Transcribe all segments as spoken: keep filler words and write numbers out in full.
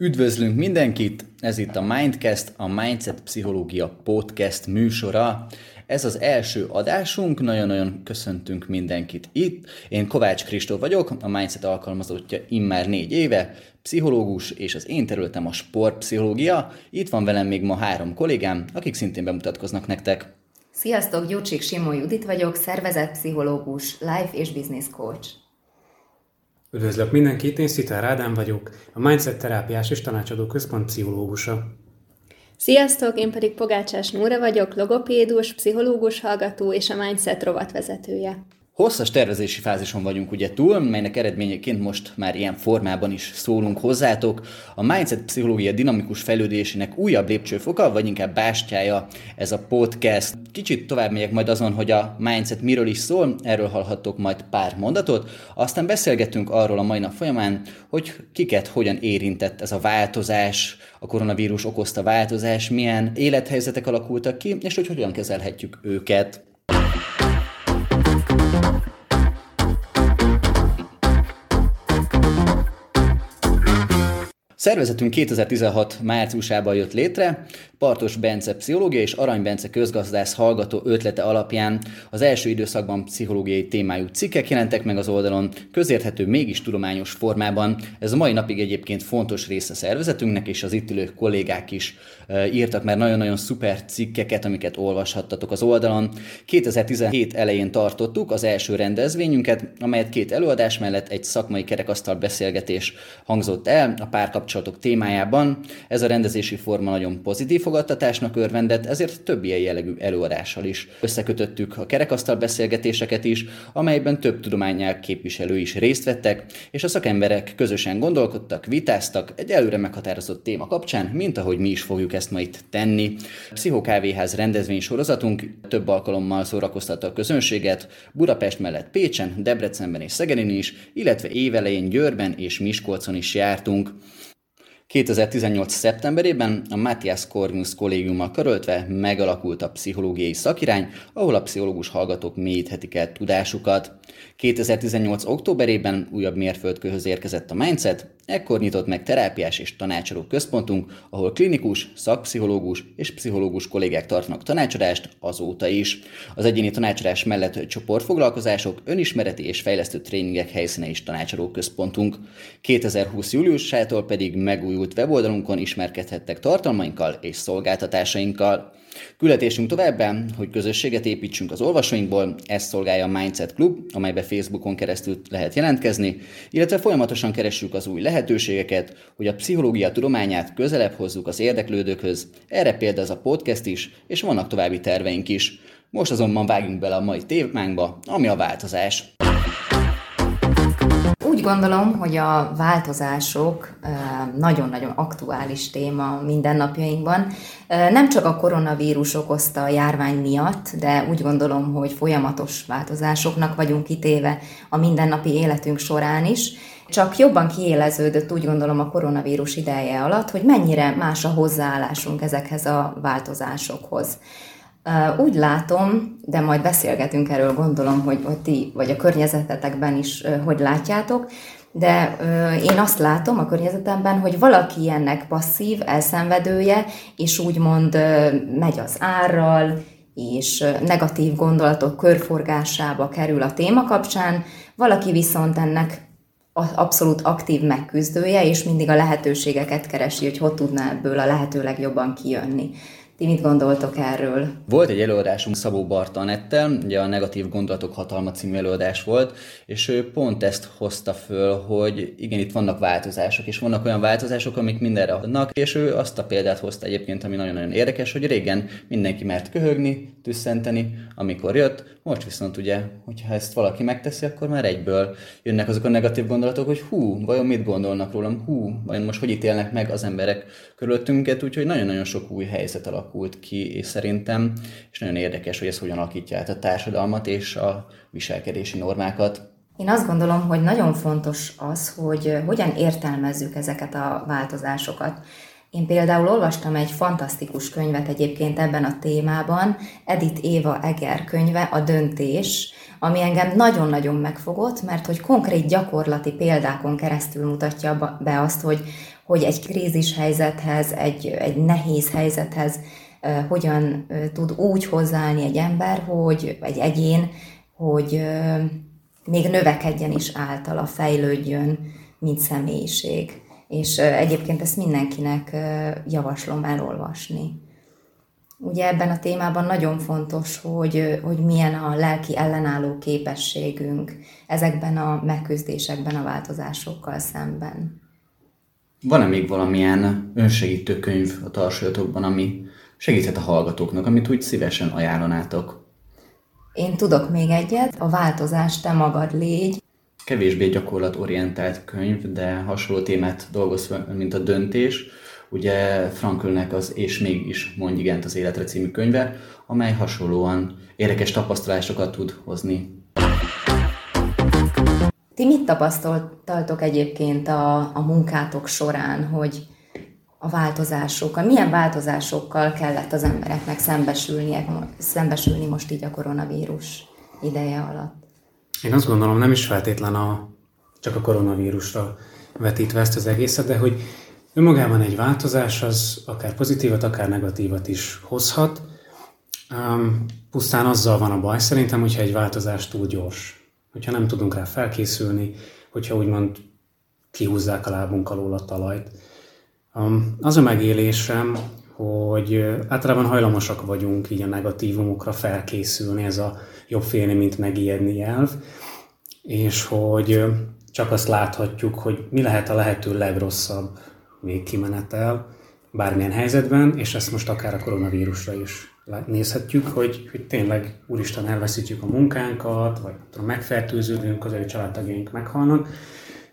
Üdvözlünk mindenkit! Ez itt a Mindcast, a Mindset Pszichológia Podcast műsora. Ez az első adásunk, nagyon-nagyon köszöntünk mindenkit itt. Én Kovács Krisztó vagyok, a Mindset alkalmazottja immár négy éve, pszichológus, és az én területem a sportpszichológia. Itt van velem még ma három kollégám, akik szintén bemutatkoznak nektek. Sziasztok, Gyucsik Simó Judit vagyok, szervezetpszichológus, life és business coach. Üdvözlök mindenkit, én Szitár Ádám vagyok, a Mindset terápiás és tanácsadó központ pszichológusa. Sziasztok, én pedig Pogácsás Nóra vagyok, logopédus, pszichológus hallgató és a Mindset rovatvezetője. Hosszas tervezési fázison vagyunk ugye túl, melynek eredményeként most már ilyen formában is szólunk hozzátok. A Mindset pszichológia dinamikus fejlődésének újabb lépcsőfoka, vagy inkább bástyája ez a podcast. Kicsit tovább megyek majd azon, hogy a Mindset miről is szól, erről hallhattok majd pár mondatot. Aztán beszélgetünk arról a mai nap folyamán, hogy kiket hogyan érintett ez a változás, a koronavírus okozta változás, milyen élethelyzetek alakultak ki, és hogy hogyan kezelhetjük őket. Szervezetünk kétezer-tizenhat márciusában jött létre, Partos Bence pszichológia és Arany Bence közgazdász hallgató ötlete alapján. Az első időszakban pszichológiai témájú cikkek jelentek meg az oldalon, közérthető, mégis tudományos formában. Ez a mai napig egyébként fontos része szervezetünknek, és az itt ülő kollégák is írtak már nagyon-nagyon szuper cikkeket, amiket olvashattatok az oldalon. kétezer-tizenhét elején tartottuk az első rendezvényünket, amelyet két előadás mellett egy szakmai kerekasztal beszélgetés hangzott el a párkapcsolatok témájában. Ez a rendezési forma nagyon pozitív fogadtatásnak örvendett, ezért több ilyen jellegű előadással is összekötöttük a kerekasztal beszélgetéseket is, amelyben több tudományág képviselői is részt vettek, és a szakemberek közösen gondolkodtak, vitáztak egy előre meghatározott téma kapcsán, mint ahogy mi is fogjuk ezt ma itt tenni. A Pszichokávéház rendezvény sorozatunk több alkalommal szórakoztatta a közönséget, Budapest mellett Pécsen, Debrecenben és Szegeden is, illetve évelején Győrben és Miskolcon is jártunk. kétezer-tizennyolc szeptemberében a Matthias Corvinus Collegiummal karöltve megalakult a pszichológiai szakirány, ahol a pszichológus hallgatók mélyíthetik el tudásukat. kétezer-tizennyolc októberében újabb mérföldkőhöz érkezett a Mindset, ekkor nyitott meg terápiás és tanácsadó központunk, ahol klinikus, szakpszichológus és pszichológus kollégák tartanak tanácsadást azóta is. Az egyéni tanácsadás mellett csoportfoglalkozások, önismereti és fejlesztő tréningek helyszíne is tanácsadó központunk. kétezer-húsz júliusától pedig megújult weboldalunkon ismerkedhettek tartalmainkkal és szolgáltatásainkkal. Küldetésünk továbbá, hogy közösséget építsünk az olvasóinkból, ezt szolgálja a Mindset Club, amelybe Facebookon keresztül lehet jelentkezni, illetve folyamatosan keressük az új lehetőségeket, hogy a pszichológia tudományát közelebb hozzuk az érdeklődőkhöz, erre példa ez a podcast is, és vannak további terveink is. Most azonban vágjunk bele a mai témánkba, ami a változás. Úgy gondolom, hogy a változások nagyon-nagyon aktuális téma mindennapjainkban. Nem csak a koronavírus okozta a járvány miatt, de úgy gondolom, hogy folyamatos változásoknak vagyunk kitéve a mindennapi életünk során is. Csak jobban kiéleződött, úgy gondolom, a koronavírus ideje alatt, hogy mennyire más a hozzáállásunk ezekhez a változásokhoz. Úgy látom, de majd beszélgetünk erről, gondolom, hogy ti vagy a környezetetekben is hogy látjátok, de én azt látom a környezetemben, hogy valaki ennek passzív, elszenvedője, és úgymond megy az árral, és negatív gondolatok körforgásába kerül a téma kapcsán, valaki viszont ennek abszolút aktív megküzdője, és mindig a lehetőségeket keresi, hogy hogy tudná ebből a lehető legjobban kijönni. Ti mit gondoltok erről? Volt egy előadásunk Szabó Barta Annettel, ugye a Negatív gondolatok hatalma című előadás volt, és ő pont ezt hozta föl, hogy igen, itt vannak változások, és vannak olyan változások, amik mindenre adnak, és ő azt a példát hozta egyébként, ami nagyon-nagyon érdekes, hogy régen mindenki mert köhögni, tüsszenteni, amikor jött, most viszont ugye, hogyha ezt valaki megteszi, akkor már egyből jönnek azok a negatív gondolatok, hogy hú, vajon mit gondolnak rólam, hú, vajon most hogy ítélnek meg az emberek körülöttünket, úgyhogy nagyon-nagyon sok új helyzet alakul ki, és szerintem, és nagyon érdekes, hogy ez hogyan alakítja át a társadalmat és a viselkedési normákat. Én azt gondolom, hogy nagyon fontos az, hogy hogyan értelmezzük ezeket a változásokat. Én például olvastam egy fantasztikus könyvet egyébként ebben a témában, Edith Eva Eger könyve, A döntés, ami engem nagyon-nagyon megfogott, mert hogy konkrét gyakorlati példákon keresztül mutatja be azt, hogy hogy egy krízis helyzethez, egy, egy nehéz helyzethez hogyan tud úgy hozzáállni egy ember, hogy egy egyén, hogy még növekedjen is általa, fejlődjön, mint személyiség. És egyébként ezt mindenkinek javaslom elolvasni. Ugye ebben a témában nagyon fontos, hogy, hogy milyen a lelki ellenálló képességünk ezekben a megküzdésekben, a változásokkal szemben. Van-e még valamilyen önsegítő könyv a tartsajatokban, ami segíthet a hallgatóknak, amit úgy szívesen ajánlanátok? Én tudok még egyet, A változás te magad légy. Kevésbé gyakorlatorientált könyv, de hasonló témát dolgoz, mint a döntés. Ugye Franklnek az És mégis mondj igent az Életre című könyve, amely hasonlóan érdekes tapasztalásokat tud hozni. Ti mit tapasztaltatok egyébként a, a munkátok során, hogy a változásokkal, milyen változásokkal kellett az embereknek szembesülnie, szembesülni most így a koronavírus ideje alatt? Én azt gondolom, nem is feltétlen a, csak a koronavírusra vetítve ezt az egészet, de hogy önmagában egy változás az akár pozitívat, akár negatívat is hozhat. Um, pusztán azzal van a baj szerintem, hogyha egy változás túl gyors. Hogyha nem tudunk rá felkészülni, hogyha úgymond kihúzzák a lábunk alól a talajt. Um, az a megélésem, hogy általában hajlamosak vagyunk így a negatívumokra felkészülni, ez a jobb félni, mint megijedni elv, és hogy csak azt láthatjuk, hogy mi lehet a lehető legrosszabb végkimenetel bármilyen helyzetben, és ezt most akár a koronavírusra is nézhetjük, hogy, hogy tényleg úristen elveszítjük a munkánkat, vagy tudom, megfertőződünk, az ő családtagjaink meghalnak,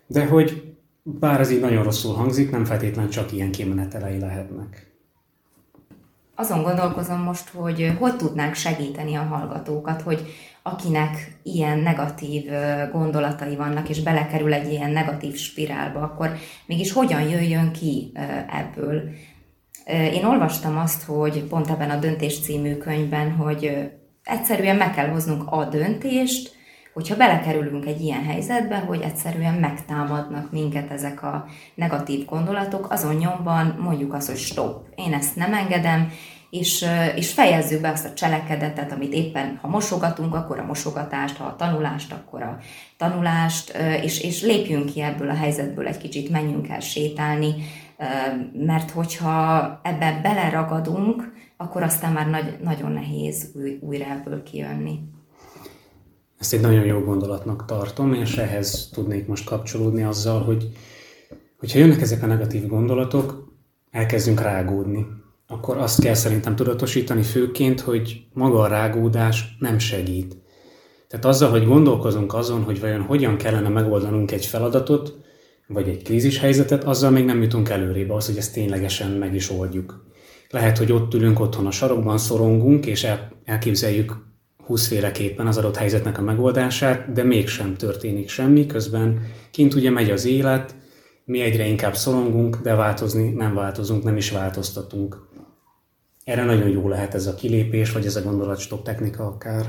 de hogy bár ez így nagyon rosszul hangzik, nem feltétlenül csak ilyen kimenetelei lehetnek. Azon gondolkozom most, hogy hogy tudnánk segíteni a hallgatókat, hogy akinek ilyen negatív gondolatai vannak, és belekerül egy ilyen negatív spirálba, akkor mégis hogyan jöjjön ki ebből. Én olvastam azt, hogy pont ebben a Döntés című könyvben, hogy egyszerűen meg kell hoznunk a döntést, hogyha belekerülünk egy ilyen helyzetbe, hogy egyszerűen megtámadnak minket ezek a negatív gondolatok, azon nyomban mondjuk azt, hogy stop, én ezt nem engedem, és, és fejezzük be azt a cselekedetet, amit éppen, ha mosogatunk, akkor a mosogatást, ha a tanulást, akkor a tanulást, és, és lépjünk ki ebből a helyzetből egy kicsit, menjünk el sétálni, mert hogyha ebbe beleragadunk, akkor aztán már nagy, nagyon nehéz új, újra ebből kijönni. Ezt egy nagyon jó gondolatnak tartom, és ehhez tudnék most kapcsolódni azzal, hogy hogyha jönnek ezek a negatív gondolatok, elkezdünk rágódni. Akkor azt kell szerintem tudatosítani főként, hogy maga a rágódás nem segít. Tehát azzal, hogy gondolkozunk azon, hogy vajon hogyan kellene megoldanunk egy feladatot, vagy egy krízishelyzetet, azzal még nem jutunk előrébb az, hogy ezt ténylegesen meg is oldjuk. Lehet, hogy ott ülünk otthon a sarokban, szorongunk, és elképzeljük húszféleképpen az adott helyzetnek a megoldását, de mégsem történik semmi, közben kint ugye megy az élet, mi egyre inkább szorongunk, de változni nem változunk, nem is változtatunk. Erre nagyon jó lehet ez a kilépés, vagy ez a gondolatstop technika akár.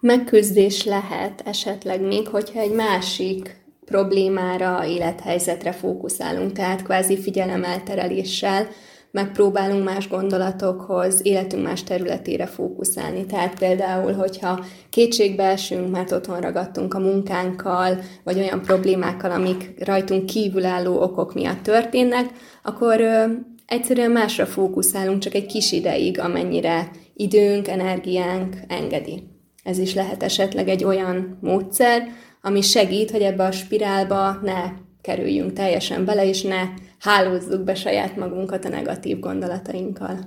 Megküzdés lehet esetleg még, hogyha egy másik problémára, élethelyzetre fókuszálunk, tehát kvázi figyelemeltereléssel, megpróbálunk más gondolatokhoz, életünk más területére fókuszálni. Tehát például, hogyha kétségbe esünk, mert otthon ragadtunk a munkánkkal, vagy olyan problémákkal, amik rajtunk kívülálló okok miatt történnek, akkor ö, egyszerűen másra fókuszálunk, csak egy kis ideig, amennyire időnk, energiánk engedi. Ez is lehet esetleg egy olyan módszer, ami segít, hogy ebbe a spirálba ne kerüljünk teljesen bele, és ne hálózzuk be saját magunkat a negatív gondolatainkkal.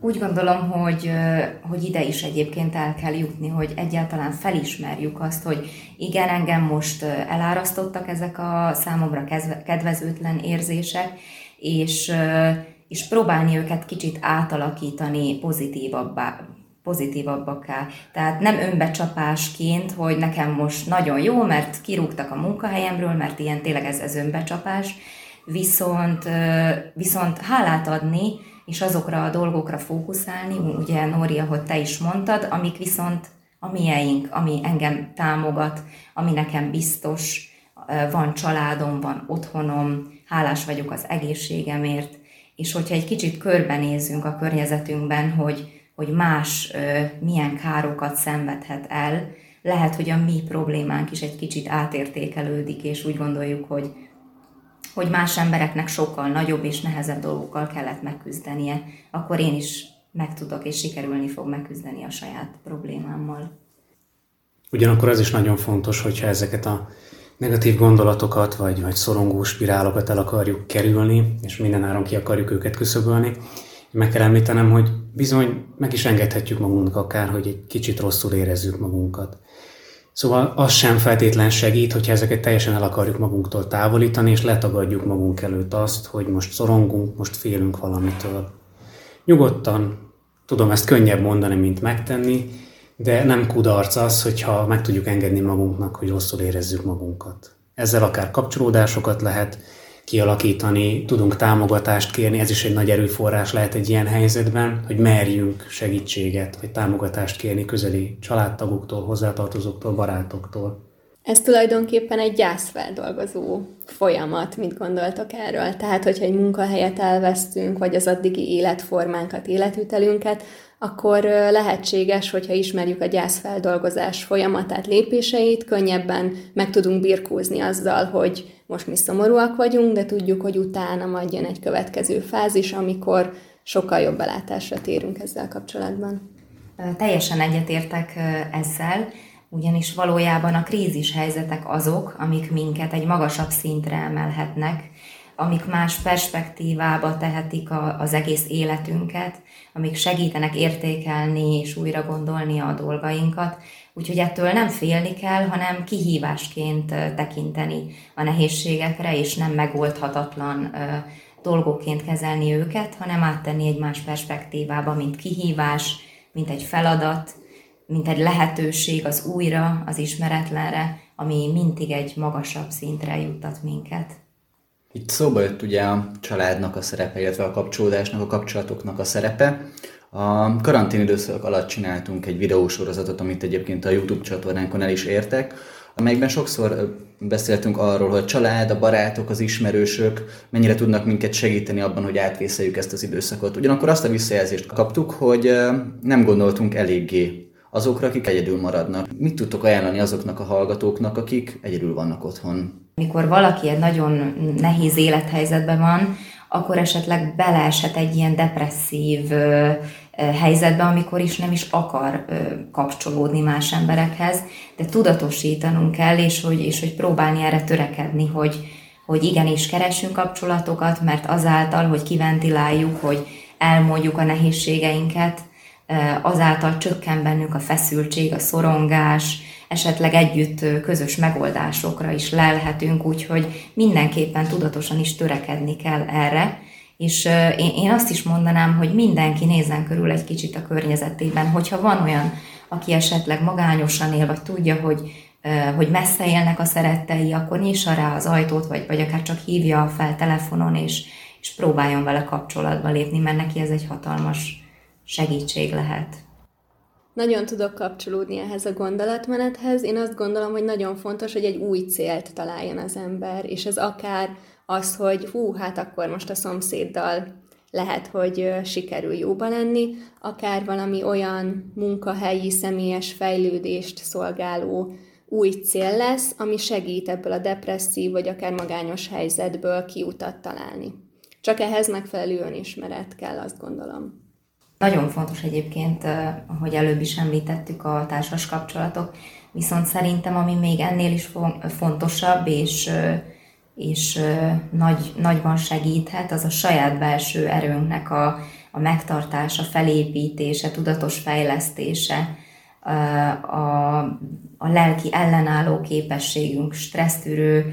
Úgy gondolom, hogy, hogy ide is egyébként el kell jutni, hogy egyáltalán felismerjük azt, hogy igen, engem most elárasztottak ezek a számomra kedvezőtlen érzések, és, és próbálni őket kicsit átalakítani pozitívabbá. pozitívabbakká. Tehát nem önbecsapásként, hogy nekem most nagyon jó, mert kirúgtak a munkahelyemről, mert ilyen tényleg ez, ez önbecsapás, viszont, viszont hálát adni, és azokra a dolgokra fókuszálni, ugye Nóri, ahogy te is mondtad, amik viszont a mieink, ami engem támogat, ami nekem biztos, van családom, van otthonom, hálás vagyok az egészségemért, és hogyha egy kicsit körbenézzünk a környezetünkben, hogy, hogy más milyen károkat szenvedhet el, lehet, hogy a mi problémánk is egy kicsit átértékelődik, és úgy gondoljuk, hogy, hogy más embereknek sokkal nagyobb és nehezebb dolgokkal kellett megküzdenie, akkor én is meg tudok, és sikerülni fog megküzdeni a saját problémámmal. Ugyanakkor az is nagyon fontos, hogyha ezeket a negatív gondolatokat, vagy, vagy szorongó spirálokat el akarjuk kerülni, és mindenáron ki akarjuk őket küszöbölni. Meg kell említenem, hogy bizony meg is engedhetjük magunknak akár, hogy egy kicsit rosszul érezzük magunkat. Szóval az sem feltétlen segít, hogyha ezeket teljesen el akarjuk magunktól távolítani, és letagadjuk magunk előtt azt, hogy most szorongunk, most félünk valamitől. Nyugodtan, tudom, ezt könnyebb mondani, mint megtenni, de nem kudarc az, hogyha meg tudjuk engedni magunknak, hogy rosszul érezzük magunkat. Ezzel akár kapcsolódásokat lehet kialakítani, tudunk támogatást kérni, ez is egy nagy erőforrás lehet egy ilyen helyzetben, hogy merjünk segítséget, vagy támogatást kérni közeli családtagoktól, hozzátartozóktól, barátoktól. Ez tulajdonképpen egy gyászfeldolgozó folyamat, mit gondoltok erről? Tehát, hogyha egy munkahelyet elvesztünk, vagy az addigi életformánkat, életvitelünket, akkor lehetséges, hogyha ismerjük a gyászfeldolgozás folyamatát, lépéseit, könnyebben meg tudunk birkózni azzal, hogy most mi szomorúak vagyunk, de tudjuk, hogy utána majd jön egy következő fázis, amikor sokkal jobb belátásra térünk ezzel kapcsolatban. Teljesen egyetértek ezzel, ugyanis valójában a krízis helyzetek azok, amik minket egy magasabb szintre emelhetnek, amik más perspektívába tehetik a, az egész életünket, amik segítenek értékelni és újra gondolni a dolgainkat. Úgyhogy ettől nem félni kell, hanem kihívásként tekinteni a nehézségekre, és nem megoldhatatlan dolgokként kezelni őket, hanem áttenni egy más perspektívába, mint kihívás, mint egy feladat, mint egy lehetőség az újra, az ismeretlenre, ami mindig egy magasabb szintre juttat minket. Itt szóba jött ugye a családnak a szerepe, illetve a kapcsolódásnak, a kapcsolatoknak a szerepe. A karantén időszak alatt csináltunk egy videósorozatot, amit egyébként a YouTube csatornánkon el is értek, amelyben sokszor beszéltünk arról, hogy a család, a barátok, az ismerősök mennyire tudnak minket segíteni abban, hogy átvészeljük ezt az időszakot. Ugyanakkor azt a visszajelzést kaptuk, hogy nem gondoltunk eléggé azokra, akik egyedül maradnak. Mit tudtok ajánlani azoknak a hallgatóknak, akik egyedül vannak otthon? Amikor valaki egy nagyon nehéz élethelyzetben van, akkor esetleg beleeshet egy ilyen depresszív helyzetbe, amikor is nem is akar kapcsolódni más emberekhez, de tudatosítanunk kell, és hogy, és hogy próbálni erre törekedni, hogy, hogy igenis keressünk kapcsolatokat, mert azáltal, hogy kiventiláljuk, hogy elmondjuk a nehézségeinket, azáltal csökken bennünk a feszültség, a szorongás, esetleg együtt közös megoldásokra is lelhetünk, úgyhogy mindenképpen tudatosan is törekedni kell erre. És én azt is mondanám, hogy mindenki nézzen körül egy kicsit a környezetében, hogyha van olyan, aki esetleg magányosan él, vagy tudja, hogy, hogy messze élnek a szerettei, akkor nyissa rá az ajtót, vagy, vagy akár csak hívja fel telefonon, és, és próbáljon vele kapcsolatba lépni, mert neki ez egy hatalmas segítség lehet. Nagyon tudok kapcsolódni ehhez a gondolatmenethez. Én azt gondolom, hogy nagyon fontos, hogy egy új célt találjon az ember, és ez akár az, hogy hú, hát akkor most a szomszéddal lehet, hogy sikerül jóba lenni, akár valami olyan munkahelyi, személyes fejlődést szolgáló új cél lesz, ami segít ebből a depresszív, vagy akár magányos helyzetből kiutat találni. Csak ehhez megfelelő önismeret kell, azt gondolom. Nagyon fontos egyébként, ahogy előbb is említettük, a társas kapcsolatok, viszont szerintem, ami még ennél is fontosabb, és, és nagy, nagyban segíthet, az a saját belső erőnknek a, a megtartása, felépítése, tudatos fejlesztése, a, a lelki ellenálló képességünk, stressztűrő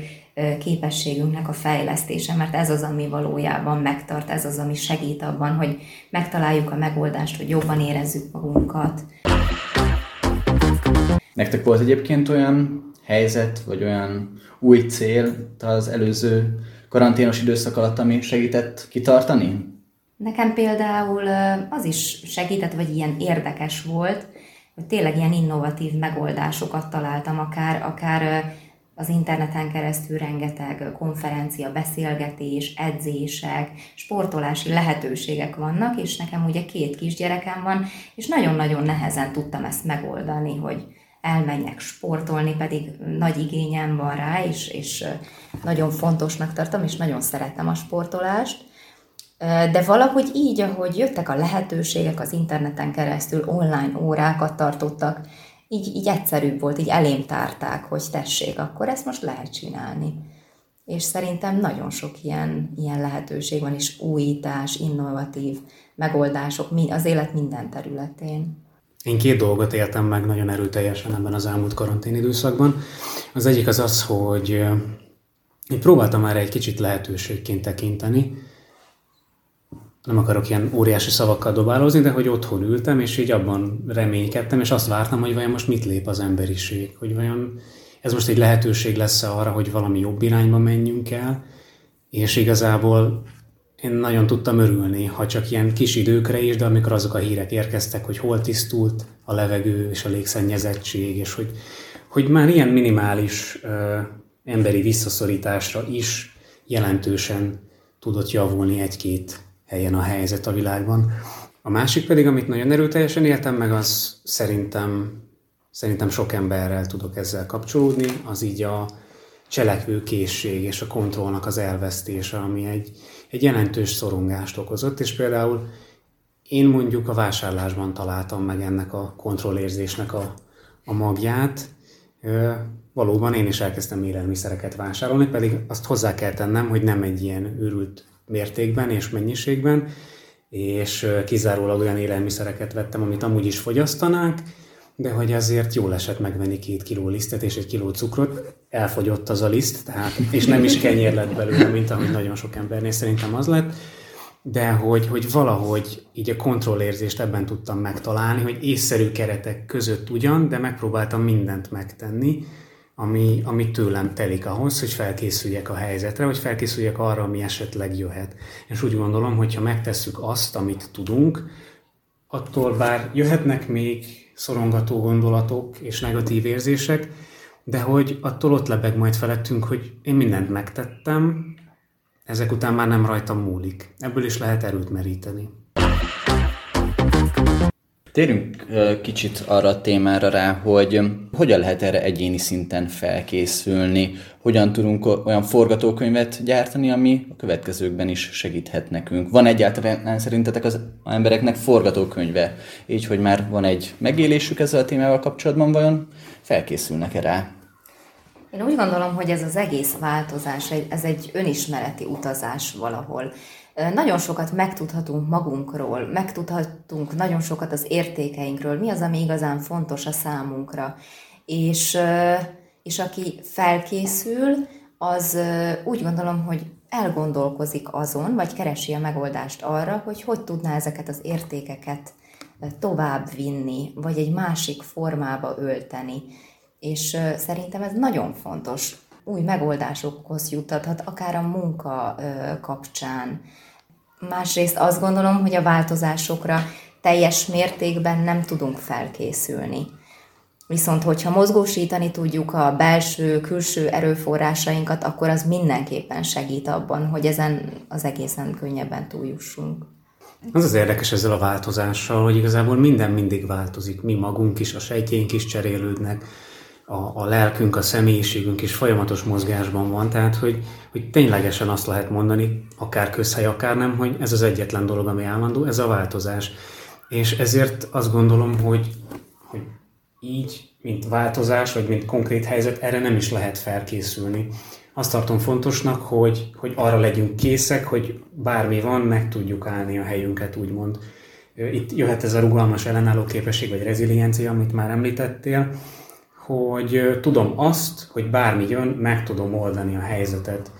képességünknek a fejlesztése, mert ez az, ami valójában megtart, ez az, ami segít abban, hogy megtaláljuk a megoldást, hogy jobban érezzük magunkat. Nektek volt egyébként olyan helyzet, vagy olyan új cél az előző karanténos időszak alatt, ami segített kitartani? Nekem például az is segített, vagy ilyen érdekes volt, hogy tényleg ilyen innovatív megoldásokat találtam, akár, akár az interneten keresztül rengeteg konferencia, beszélgetés, edzések, sportolási lehetőségek vannak, és nekem ugye két kisgyerekem van, és nagyon-nagyon nehezen tudtam ezt megoldani, hogy elmenjek sportolni, pedig nagy igényem van rá, és, és nagyon fontosnak tartom, és nagyon szeretem a sportolást. De valahogy így, ahogy jöttek a lehetőségek az interneten keresztül, online órákat tartottak, így, így egyszerűbb volt, így elém tárták, hogy tessék, akkor ezt most lehet csinálni. És szerintem nagyon sok ilyen, ilyen lehetőség van, és újítás, innovatív megoldások az élet minden területén. Én két dolgot éltem meg nagyon erőteljesen ebben az elmúlt karantén időszakban. Az egyik az az, hogy én próbáltam erre egy kicsit lehetőségként tekinteni. Nem akarok ilyen óriási szavakkal dobálózni, de hogy otthon ültem, és így abban reménykedtem, és azt vártam, hogy vajon most mit lép az emberiség, hogy vajon ez most egy lehetőség lesz arra, hogy valami jobb irányba menjünk el, és igazából én nagyon tudtam örülni, ha csak ilyen kis időkre is, de amikor azok a hírek érkeztek, hogy hol tisztult a levegő és a légszennyezettség, és hogy, hogy már ilyen minimális ö, emberi visszaszorításra is jelentősen tudott javulni egy-két helyen a helyzet a világban. A másik pedig, amit nagyon erőteljesen éltem meg, az szerintem, szerintem sok emberrel tudok ezzel kapcsolódni, az így a cselekvőkészség és a kontrollnak az elvesztése, ami egy, egy jelentős szorongást okozott, és például én mondjuk a vásárlásban találtam meg ennek a kontrollérzésnek a, a magját. Valóban én is elkezdtem élelmiszereket vásárolni, pedig azt hozzá kell tennem, hogy nem egy ilyen őrült mértékben és mennyiségben, és kizárólag olyan élelmiszereket vettem, amit amúgy is fogyasztanánk, de hogy azért jól esett megvenni két kiló lisztet és egy kiló cukrot, elfogyott az a liszt, tehát, és nem is kenyér lett belőle, mint ahogy nagyon sok embernél szerintem az lett, de hogy, hogy valahogy így a kontrollérzést ebben tudtam megtalálni, hogy észszerű keretek között ugyan, de megpróbáltam mindent megtenni, Ami, ami tőlem telik ahhoz, hogy felkészüljek a helyzetre, vagy felkészüljek arra, ami esetleg jöhet. És úgy gondolom, hogy ha megtesszük azt, amit tudunk, attól bár jöhetnek még szorongató gondolatok és negatív érzések, de hogy attól ott lebeg majd felettünk, hogy én mindent megtettem, ezek után már nem rajtam múlik. Ebből is lehet erőt meríteni. Térjünk kicsit arra a témára rá, hogy hogyan lehet erre egyéni szinten felkészülni, hogyan tudunk olyan forgatókönyvet gyártani, ami a következőkben is segíthet nekünk. Van egyáltalán szerintetek az embereknek forgatókönyve, így hogy már van egy megélésük ezzel a témával kapcsolatban, vajon felkészülnek-e rá? Én úgy gondolom, hogy ez az egész változás, ez egy önismereti utazás valahol. Nagyon sokat megtudhatunk magunkról, megtudhatunk nagyon sokat az értékeinkről, mi az, ami igazán fontos a számunkra. És, és aki felkészül, az úgy gondolom, hogy elgondolkozik azon, vagy keresi a megoldást arra, hogy hogy tudná ezeket az értékeket tovább vinni, vagy egy másik formába ölteni. És szerintem ez nagyon fontos. Új megoldásokhoz juttathat, akár a munka kapcsán. Másrészt azt gondolom, hogy a változásokra teljes mértékben nem tudunk felkészülni. Viszont, hogyha mozgósítani tudjuk a belső-külső erőforrásainkat, akkor az mindenképpen segít abban, hogy ezen az egészen könnyebben túljussunk. Az az érdekes ezzel a változással, hogy igazából minden mindig változik. Mi magunk is, a sejtjeink is cserélődnek, A, a lelkünk, a személyiségünk is folyamatos mozgásban van, tehát hogy, hogy ténylegesen azt lehet mondani, akár közhely, akár nem, hogy ez az egyetlen dolog, ami állandó, ez a változás. És ezért azt gondolom, hogy, hogy így, mint változás, vagy mint konkrét helyzet, erre nem is lehet felkészülni. Azt tartom fontosnak, hogy, hogy arra legyünk készek, hogy bármi van, meg tudjuk állni a helyünket, úgymond. Itt jöhet ez a rugalmas ellenálló képesség, vagy reziliencia, amit már említettél, hogy tudom azt, hogy bármi jön, meg tudom oldani a helyzetet.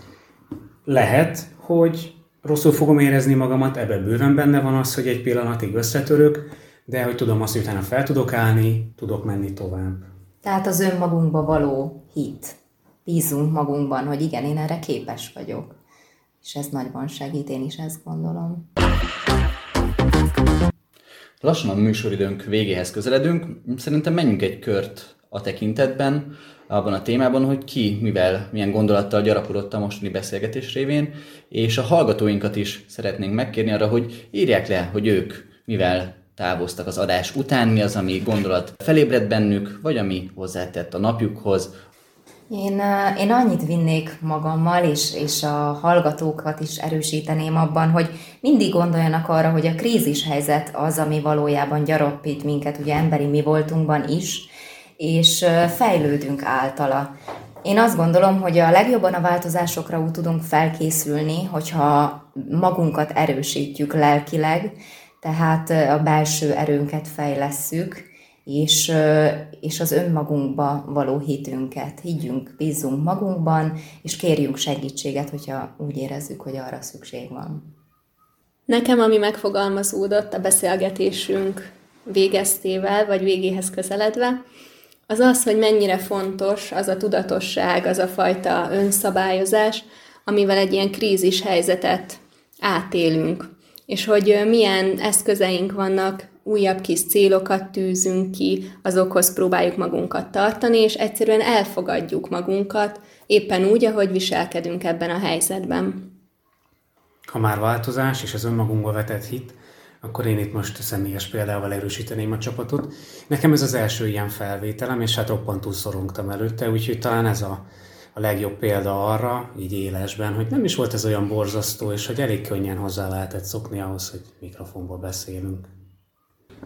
Lehet, hogy rosszul fogom érezni magamat, ebben bőven benne van az, hogy egy pillanatig összetörök, de hogy tudom azt, hogy utána fel tudok állni, tudok menni tovább. Tehát az önmagunkba való hit. Bízunk magunkban, hogy igen, én erre képes vagyok. És ez nagyban segít, én is ezt gondolom. Lassan a műsoridőnk végéhez közeledünk. Szerintem menjünk egy kört a tekintetben, abban a témában, hogy ki, mivel, milyen gondolattal gyarapodott a mostani beszélgetés révén, és a hallgatóinkat is szeretnénk megkérni arra, hogy írják le, hogy ők mivel távoztak az adás után, mi az, ami gondolat felébredt bennük, vagy ami hozzátett a napjukhoz. Én, én annyit vinnék magammal, és, és a hallgatókat is erősíteném abban, hogy mindig gondoljanak arra, hogy a krízishelyzet az, ami valójában gyarapít minket, ugye emberi mi voltunkban is, és fejlődünk általa. Én azt gondolom, hogy a legjobban a változásokra úgy tudunk felkészülni, hogyha magunkat erősítjük lelkileg, tehát a belső erőnket fejlesszük, és, és az önmagunkba való hitünket. Higgyünk, bízzunk magunkban, és kérjünk segítséget, hogyha úgy érezzük, hogy arra szükség van. Nekem, ami megfogalmazódott a beszélgetésünk végeztével, vagy végéhez közeledve, az az, hogy mennyire fontos az a tudatosság, az a fajta önszabályozás, amivel egy ilyen krízis helyzetet átélünk. És hogy milyen eszközeink vannak, újabb kis célokat tűzünk ki, azokhoz próbáljuk magunkat tartani, és egyszerűen elfogadjuk magunkat, éppen úgy, ahogy viselkedünk ebben a helyzetben. Ha már változás és az önmagunkba vetett hit, akkor én itt most személyes példával erősíteném a csapatot. Nekem ez az első ilyen felvételem, és hát roppantúl szorongtam előtte, úgyhogy talán ez a, a legjobb példa arra, így élesben, hogy nem is volt ez olyan borzasztó, és hogy elég könnyen hozzá lehetett szokni ahhoz, hogy mikrofonból beszélünk.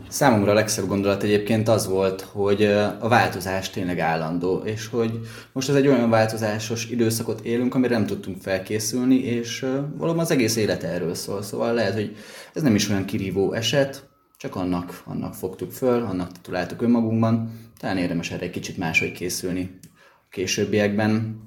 Számomra a legszebb gondolat egyébként az volt, hogy a változás tényleg állandó, és hogy most ez egy olyan változásos időszakot élünk, amire nem tudtunk felkészülni, és valóban az egész élet erről szól. Szóval lehet, hogy ez nem is olyan kirívó eset, csak annak, annak fogtuk föl, annak tituláltuk önmagunkban, talán érdemes erre egy kicsit máshogy készülni a későbbiekben.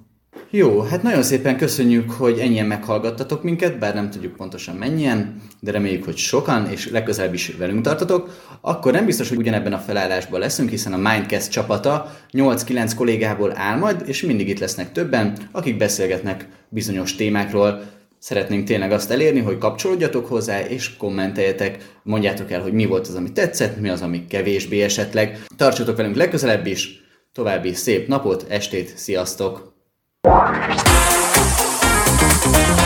Jó, hát nagyon szépen köszönjük, hogy ennyien meghallgattatok minket, bár nem tudjuk pontosan mennyien, de reméljük, hogy sokan, és legközelebb is velünk tartatok. Akkor nem biztos, hogy ugyanebben a felállásban leszünk, hiszen a Mindcast csapata nyolc-kilenc kollégából áll majd, és mindig itt lesznek többen, akik beszélgetnek bizonyos témákról. Szeretnénk tényleg azt elérni, hogy kapcsolódjatok hozzá, és kommenteljetek, mondjátok el, hogy mi volt az, ami tetszett, mi az, ami kevésbé esetleg. Tartsatok velünk legközelebb is, további szép napot, estét, sziasztok! We'll be right back.